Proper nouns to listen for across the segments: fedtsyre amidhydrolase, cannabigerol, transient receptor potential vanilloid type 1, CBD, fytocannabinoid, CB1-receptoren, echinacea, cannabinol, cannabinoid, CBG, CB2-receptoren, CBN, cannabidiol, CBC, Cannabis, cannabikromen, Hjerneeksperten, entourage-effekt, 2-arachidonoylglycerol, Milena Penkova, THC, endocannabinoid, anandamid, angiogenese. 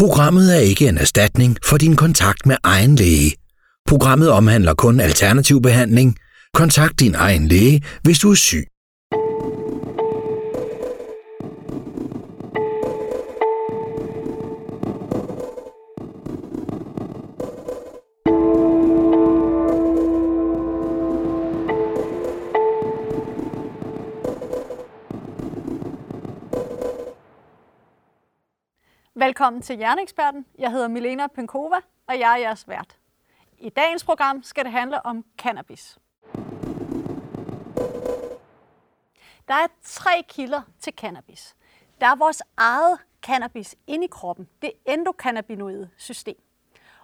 Programmet er ikke en erstatning for din kontakt med egen læge. Programmet omhandler kun alternativ behandling. Kontakt din egen læge, hvis du er syg. Velkommen til Hjerneeksperten. Jeg hedder Milena Penkova, og jeg er jeres vært. I dagens program skal det handle om cannabis. Der er 3 kilder til cannabis. Der er vores eget cannabis inde i kroppen, det endocannabinoide system.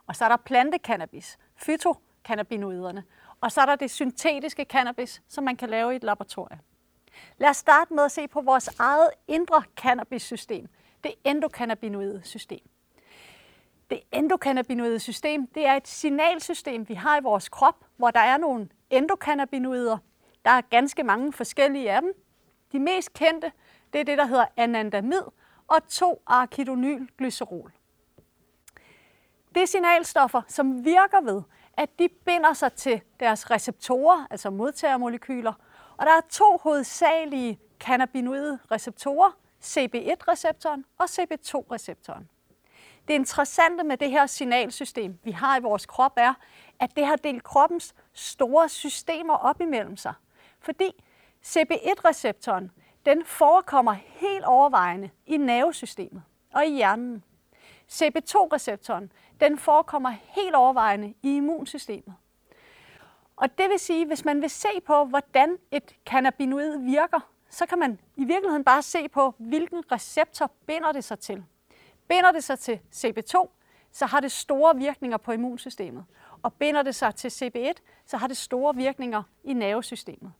Og så er der plantecannabis, fytocannabinoiderne. Og så er der det syntetiske cannabis, som man kan lave i et laboratorium. Lad os starte med at se på vores eget indre cannabis-system. Det endocannabinoide system. Det endocannabinoide system, det er et signalsystem, vi har i vores krop, hvor der er nogle endocannabinoider. Der er ganske mange forskellige af dem. De mest kendte, det er det, der hedder anandamid og 2-arachidonoylglycerol. Det er signalstoffer, som virker ved, at de binder sig til deres receptorer, altså modtagermolekyler. Og der er 2 hovedsagelige cannabinoide receptorer, CB1-receptoren og CB2-receptoren. Det interessante med det her signalsystem, vi har i vores krop, er, at det har delt kroppens store systemer op imellem sig. Fordi CB1-receptoren, den forekommer helt overvejende i nervesystemet og i hjernen. CB2-receptoren, den forekommer helt overvejende i immunsystemet. Og det vil sige, hvis man vil se på, hvordan et cannabinoid virker, så kan man i virkeligheden bare se på, hvilken receptor binder det sig til. Binder det sig til CB2, så har det store virkninger på immunsystemet. Og binder det sig til CB1, så har det store virkninger i nervesystemet.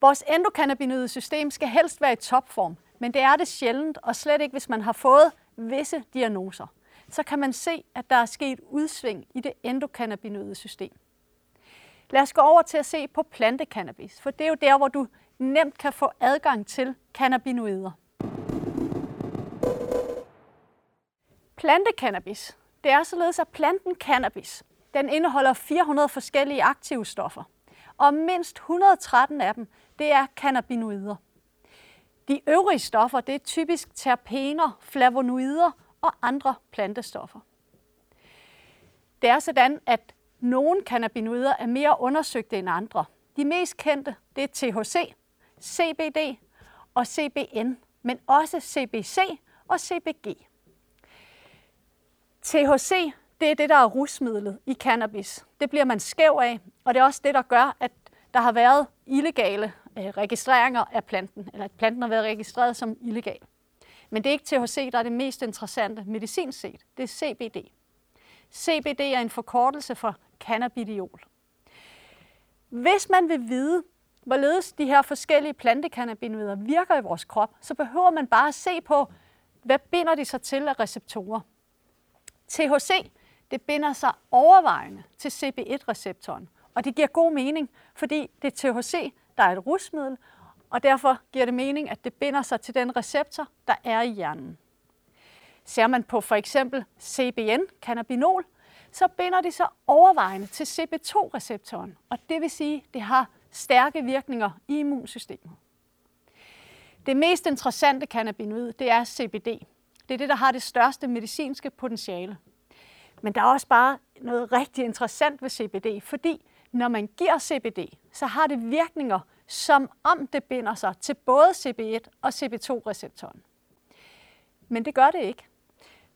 Vores endocannabinoide system skal helst være i topform, men det er det sjældent, og slet ikke, hvis man har fået visse diagnoser. Så kan man se, at der er sket udsving i det endocannabinoide system. Lad os gå over til at se på plantecannabis, for det er jo der, hvor du nemt kan få adgang til cannabinoider. Plantecannabis, det er således, at planten cannabis, den indeholder 400 forskellige aktive stoffer, og mindst 113 af dem, det er cannabinoider. De øvrige stoffer, det er typisk terpener, flavonoider og andre plantestoffer. Det er sådan, at nogle cannabinoider er mere undersøgte end andre. De mest kendte, det er THC, CBD og CBN, men også CBC og CBG. THC, det er det, der er rusmidlet i cannabis. Det bliver man skæv af, og det er også det, der gør, at der har været illegale registreringer af planten, eller at planten har været registreret som illegal. Men det er ikke THC, der er det mest interessante medicinsk set. Det er CBD. CBD er en forkortelse for cannabidiol. Hvis man vil vide, hvorledes de her forskellige plantecannabinoider virker i vores krop, så behøver man bare at se på, hvad binder de sig til af receptorer. THC, det binder sig overvejende til CB1-receptoren, og det giver god mening, fordi det er THC, der er et rusmiddel, og derfor giver det mening, at det binder sig til den receptor, der er i hjernen. Ser man på for eksempel CBN, cannabinol, så binder de sig overvejende til CB2-receptoren, og det vil sige, at det har stærke virkninger i immunsystemet. Det mest interessante cannabinoid, det er CBD. Det er det, der har det største medicinske potentiale. Men der er også bare noget rigtig interessant ved CBD, fordi når man giver CBD, så har det virkninger, som om det binder sig til både CB1 og CB2-receptoren. Men det gør det ikke.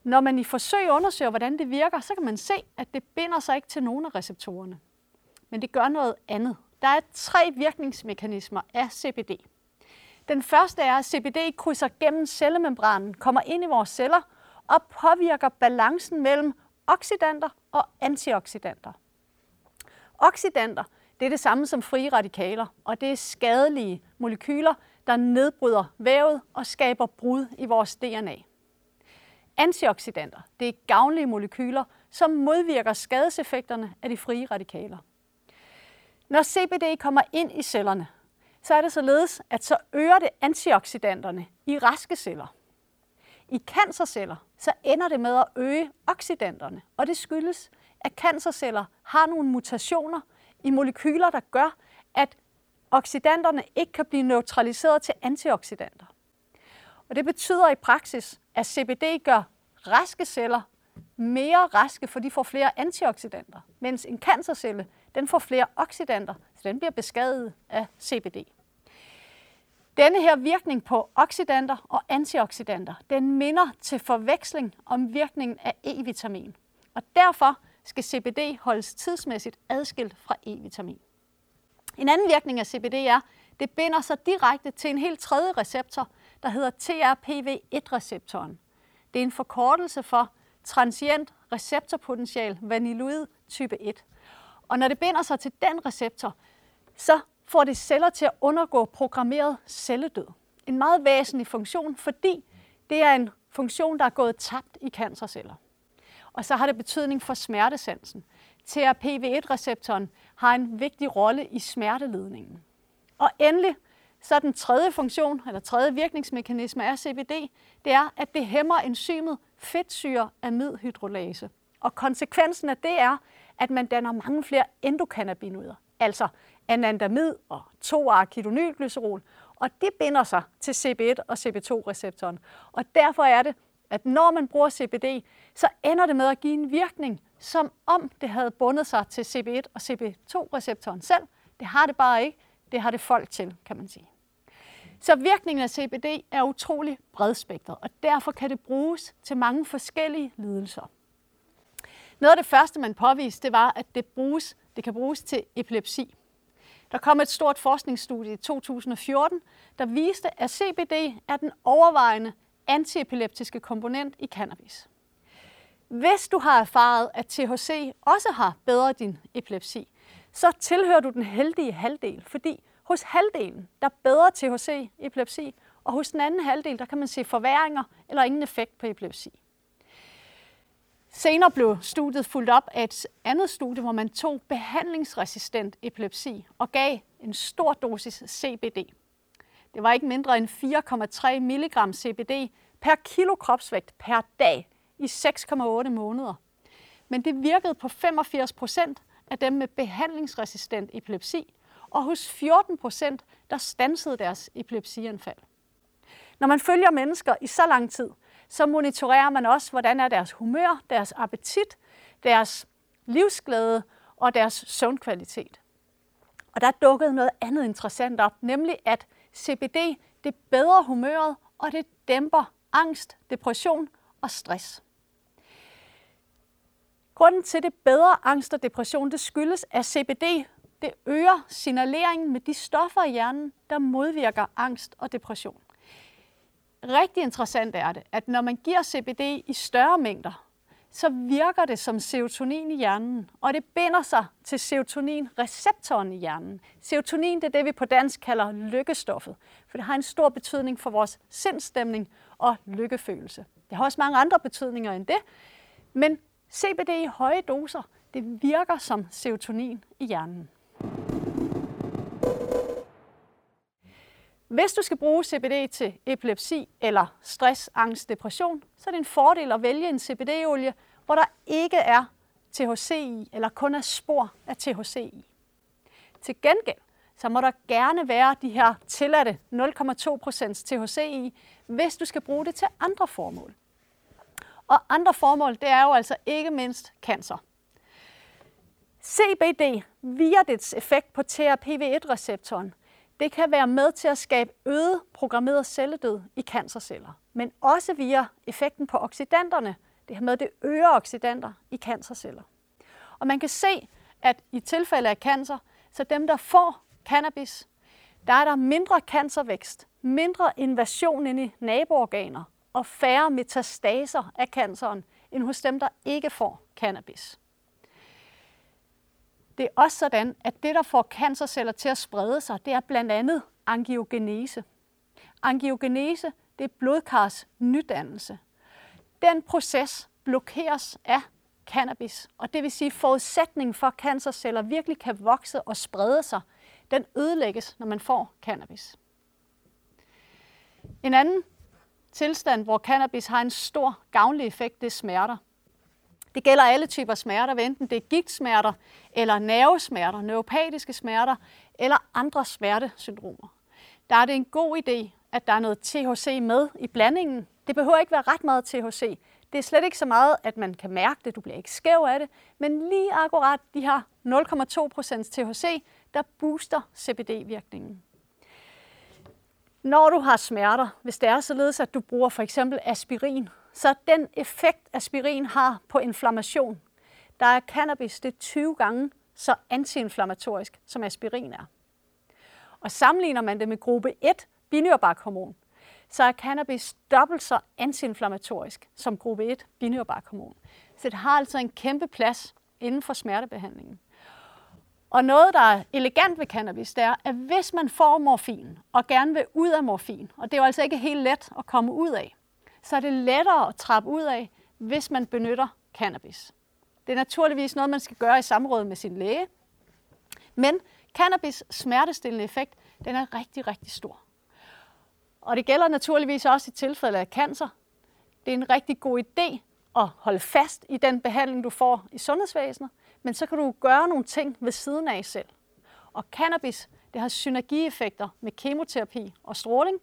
Når man i forsøg undersøger, hvordan det virker, så kan man se, at det binder sig ikke til nogen af receptorerne. Men det gør noget andet. Der er 3 virkningsmekanismer af CBD. Den første er, at CBD krydser gennem cellemembranen, kommer ind i vores celler og påvirker balancen mellem oxidanter og antioxidanter. Oxidanter, det er det samme som frie radikaler, og det er skadelige molekyler, der nedbryder vævet og skaber brud i vores DNA. Antioxidanter, det er gavnlige molekyler, som modvirker skadeseffekterne af de frie radikaler. Når CBD kommer ind i cellerne, så er det således, at så øger det antioxidanterne i raske celler. I cancerceller, så ender det med at øge oxidanterne, og det skyldes, at cancerceller har nogle mutationer i molekyler, der gør, at oxidanterne ikke kan blive neutraliseret til antioxidanter. Og det betyder i praksis, at CBD gør raske celler mere raske, for de får flere antioxidanter, mens en cancercelle, den får flere oxidanter, så den bliver beskadiget af CBD. Denne her virkning på oxidanter og antioxidanter, den minder til forveksling om virkningen af E-vitamin. Og derfor skal CBD holdes tidsmæssigt adskilt fra E-vitamin. En anden virkning af CBD er, det binder sig direkte til en helt tredje receptor, der hedder TRPV1-receptoren. Det er en forkortelse for transient receptor potential vanilloid type 1. Og når det binder sig til den receptor, så får det celler til at undergå programmeret celledød. En meget væsentlig funktion, fordi det er en funktion, der er gået tabt i cancerceller. Og så har det betydning for smertesansen. TRPV1-receptoren har en vigtig rolle i smertelidningen. Og endelig, så den tredje funktion, eller tredje virkningsmekanisme af CBD, det er, at det hæmmer enzymet fedtsyre amidhydrolase. Og konsekvensen af det er, at man danner mange flere endocannabinoider, altså anandamid og 2-arachidonoylglycerol, og det binder sig til CB1 og CB2-receptoren. Og derfor er det, at når man bruger CBD, så ender det med at give en virkning, som om det havde bundet sig til CB1 og CB2-receptoren selv. Det har det bare ikke. Det har det folk til, kan man sige. Så virkningen af CBD er utrolig bredspektret, og derfor kan det bruges til mange forskellige lidelser. Noget af det første, man påviste, det var, at det kan bruges til epilepsi. Der kom et stort forskningsstudie i 2014, der viste, at CBD er den overvejende antiepileptiske komponent i cannabis. Hvis du har erfaret, at THC også har bedret din epilepsi, så tilhører du den heldige halvdel, fordi hos halvdelen, der bedrer THC epilepsi, og hos den anden halvdel, der kan man se forværringer eller ingen effekt på epilepsi. Senere blev studiet fulgt op af et andet studie, hvor man tog behandlingsresistent epilepsi og gav en stor dosis CBD. Det var ikke mindre end 4,3 mg CBD per kilo kropsvægt per dag i 6,8 måneder. Men det virkede på 85% af dem med behandlingsresistent epilepsi, og hos 14% der standsede deres epilepsianfald. Når man følger mennesker i så lang tid, så monitorerer man også, hvordan er deres humør, deres appetit, deres livsglæde og deres søvnkvalitet. Og der dukkede noget andet interessant op, nemlig at CBD det bedrer humøret, og det dæmper angst, depression og stress. Grunden til det bedre angst og depression, det skyldes, at CBD det øger signaleringen med de stoffer i hjernen, der modvirker angst og depression. Rigtig interessant er det, at når man giver CBD i større mængder, så virker det som serotonin i hjernen, og det binder sig til serotonin-receptoren i hjernen. Serotonin det er det, vi på dansk kalder lykkestoffet, for det har en stor betydning for vores sindsstemning og lykkefølelse. Det har også mange andre betydninger end det, men CBD i høje doser det virker som serotonin i hjernen. Hvis du skal bruge CBD til epilepsi eller stress, angst, depression, så er det en fordel at vælge en CBD-olie, hvor der ikke er THC i, eller kun er spor af THC i. Til gengæld, så må der gerne være de her tilladte 0,2% THC i, hvis du skal bruge det til andre formål. Og andre formål, det er jo altså ikke mindst cancer. CBD via dets effekt på TRPV1-receptoren, det kan være med til at skabe øget programmeret celledød i cancerceller, men også via effekten på oxidanterne. Det her med, det øger oxidanter i cancerceller. Og man kan se, at i tilfælde af cancer, så dem, der får cannabis, der er der mindre cancervækst, mindre invasion ind i naboorganer og færre metastaser af canceren, end hos dem, der ikke får cannabis. Det er også sådan, at det, der får cancerceller til at sprede sig, det er blandt andet angiogenese. Angiogenese, det er blodkars nydannelse. Den proces blokeres af cannabis, og det vil sige, at forudsætningen for, at cancerceller virkelig kan vokse og sprede sig, den ødelægges, når man får cannabis. En anden tilstand, hvor cannabis har en stor gavnlig effekt, det er smerter. Det gælder alle typer smerter, enten det er gigtsmerter, eller nervesmerter, neuropatiske smerter, eller andre smertesyndromer. Der er det en god idé, at der er noget THC med i blandingen. Det behøver ikke være ret meget THC. Det er slet ikke så meget, at man kan mærke det, du bliver ikke skæv af det, men lige akkurat de her 0,2% THC, der booster CBD-virkningen. Når du har smerter, hvis det er således, at du bruger for eksempel aspirin, så den effekt, aspirin har på inflammation, der er cannabis det 20 gange så antiinflammatorisk, som aspirin er. Og sammenligner man det med gruppe 1, binyrbarkhormon, så er cannabis dobbelt så antiinflammatorisk som gruppe 1, binyrbarkhormon. Så det har altså en kæmpe plads inden for smertebehandlingen. Og noget, der er elegant ved cannabis, det er, at hvis man får morfin og gerne vil ud af morfin, og det er jo altså ikke helt let at komme ud af, så er det lettere at trappe ud af, hvis man benytter cannabis. Det er naturligvis noget, man skal gøre i samråd med sin læge. Men cannabis smertestillende effekt, den er rigtig, rigtig stor. Og det gælder naturligvis også i tilfælde af cancer. Det er en rigtig god idé at holde fast i den behandling, du får i sundhedsvæsenet, men så kan du gøre nogle ting ved siden af selv. Og cannabis, det har synergieffekter med kemoterapi og stråling,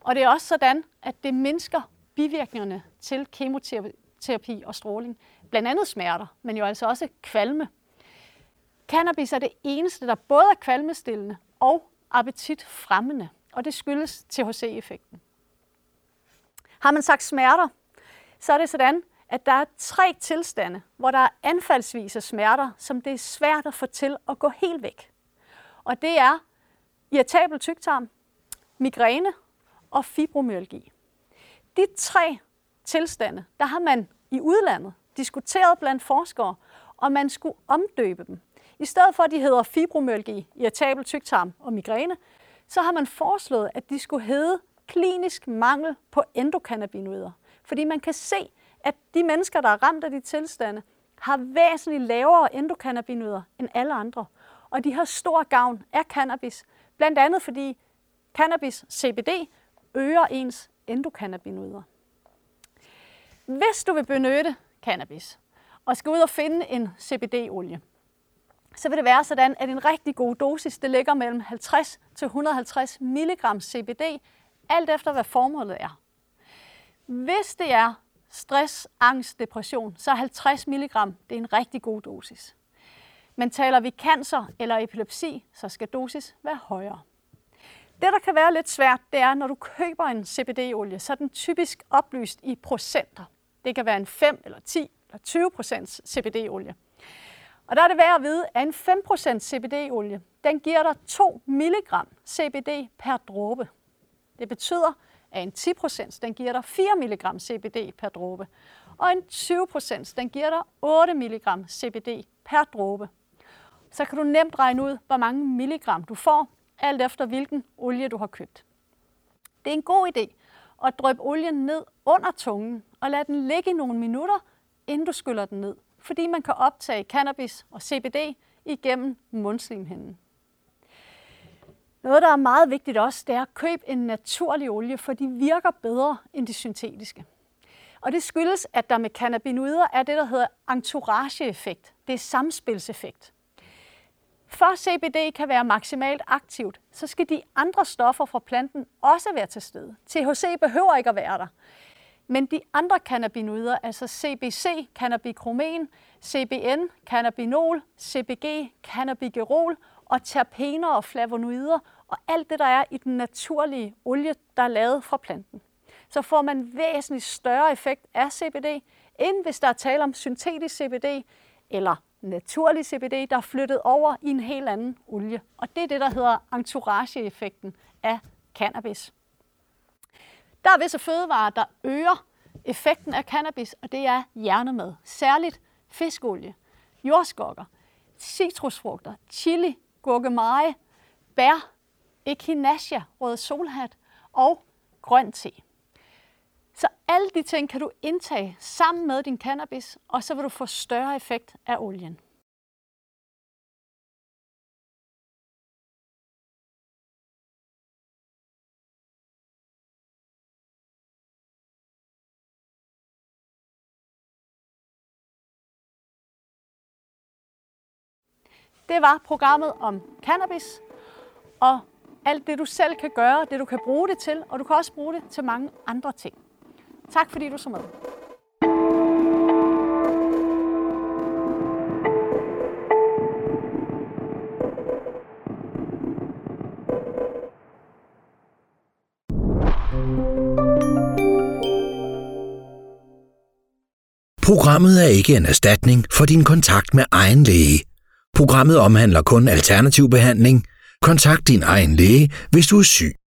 og det er også sådan, at det mindsker bivirkningerne til kemoterapi og stråling. Blandt andet smerter, men jo altså også kvalme. Cannabis er det eneste, der både er kvalmestillende og appetitfremmende, og det skyldes THC-effekten. Har man sagt smerter, så er det sådan, at der er 3 tilstande, hvor der er anfaldsvise smerter, som det er svært at få til at gå helt væk. Og det er irritabel tyktarm, migræne og fibromyalgi. De 3 tilstande, der har man i udlandet diskuteret blandt forskere, og man skulle omdøbe dem. I stedet for, at de hedder fibromyalgi, irritabel tyktarm og migræne, så har man foreslået, at de skulle hedde klinisk mangel på endocannabinoider. Fordi man kan se, at de mennesker, der er ramt af de tilstande, har væsentligt lavere endocannabinoider end alle andre. Og de har stor gavn af cannabis, blandt andet fordi cannabis CBD øger ens endocannabinoider. Hvis du vil benytte cannabis og skal ud og finde en CBD-olie, så vil det være sådan, at en rigtig god dosis, det ligger mellem 50 til 150 mg CBD, alt efter hvad formålet er. Hvis det er stress, angst, depression, så 50 mg, det er en rigtig god dosis. Men taler vi cancer eller epilepsi, så skal dosis være højere. Det, der kan være lidt svært, det er, når du køber en CBD-olie, så er den typisk oplyst i procenter. Det kan være en 5 eller 10 eller 20% CBD-olie. Og der er det værd at vide, at en 5% CBD-olie, den giver dig 2 mg CBD per dråbe. Det betyder, at en 10%, den giver dig 4 mg CBD per dråbe. Og en 20%, den giver dig 8 mg CBD per dråbe. Så kan du nemt regne ud, hvor mange milligram du får, alt efter hvilken olie du har købt. Det er en god idé at dryppe olien ned under tungen og lade den ligge i nogle minutter, inden du skyller den ned, fordi man kan optage cannabis og CBD igennem mundslimhinden. Noget, der er meget vigtigt også, det er at købe en naturlig olie, for de virker bedre end de syntetiske. Og det skyldes, at der med cannabinoider er det, der hedder entourage-effekt. Det er samspilseffekt. For CBD kan være maksimalt aktivt, så skal de andre stoffer fra planten også være til stede. THC behøver ikke at være der. Men de andre cannabinoider, altså CBC, cannabikromen, CBN, cannabinol, CBG, cannabigerol og terpener og flavonoider og alt det, der er i den naturlige olie, der er lavet fra planten. Så får man væsentligt større effekt af CBD, end hvis der er tale om syntetisk CBD eller naturlig CBD, der er flyttet over i en helt anden olie. Og det er det, der hedder entourage-effekten af cannabis. Der er visse fødevarer, der øger effekten af cannabis, og det er hjernemad. Særligt fiskolie, jordskokker, citrusfrugter, chili, gurkemeje, bær, echinacea, rød solhat og grøn te. Så alle de ting kan du indtage sammen med din cannabis, og så vil du få større effekt af olien. Det var programmet om cannabis og alt det, du selv kan gøre, det du kan bruge det til, og du kan også bruge det til mange andre ting. Tak fordi du så med. Programmet er ikke en erstatning for din kontakt med egen læge. Programmet omhandler kun alternativ behandling. Kontakt din egen læge, hvis du er syg.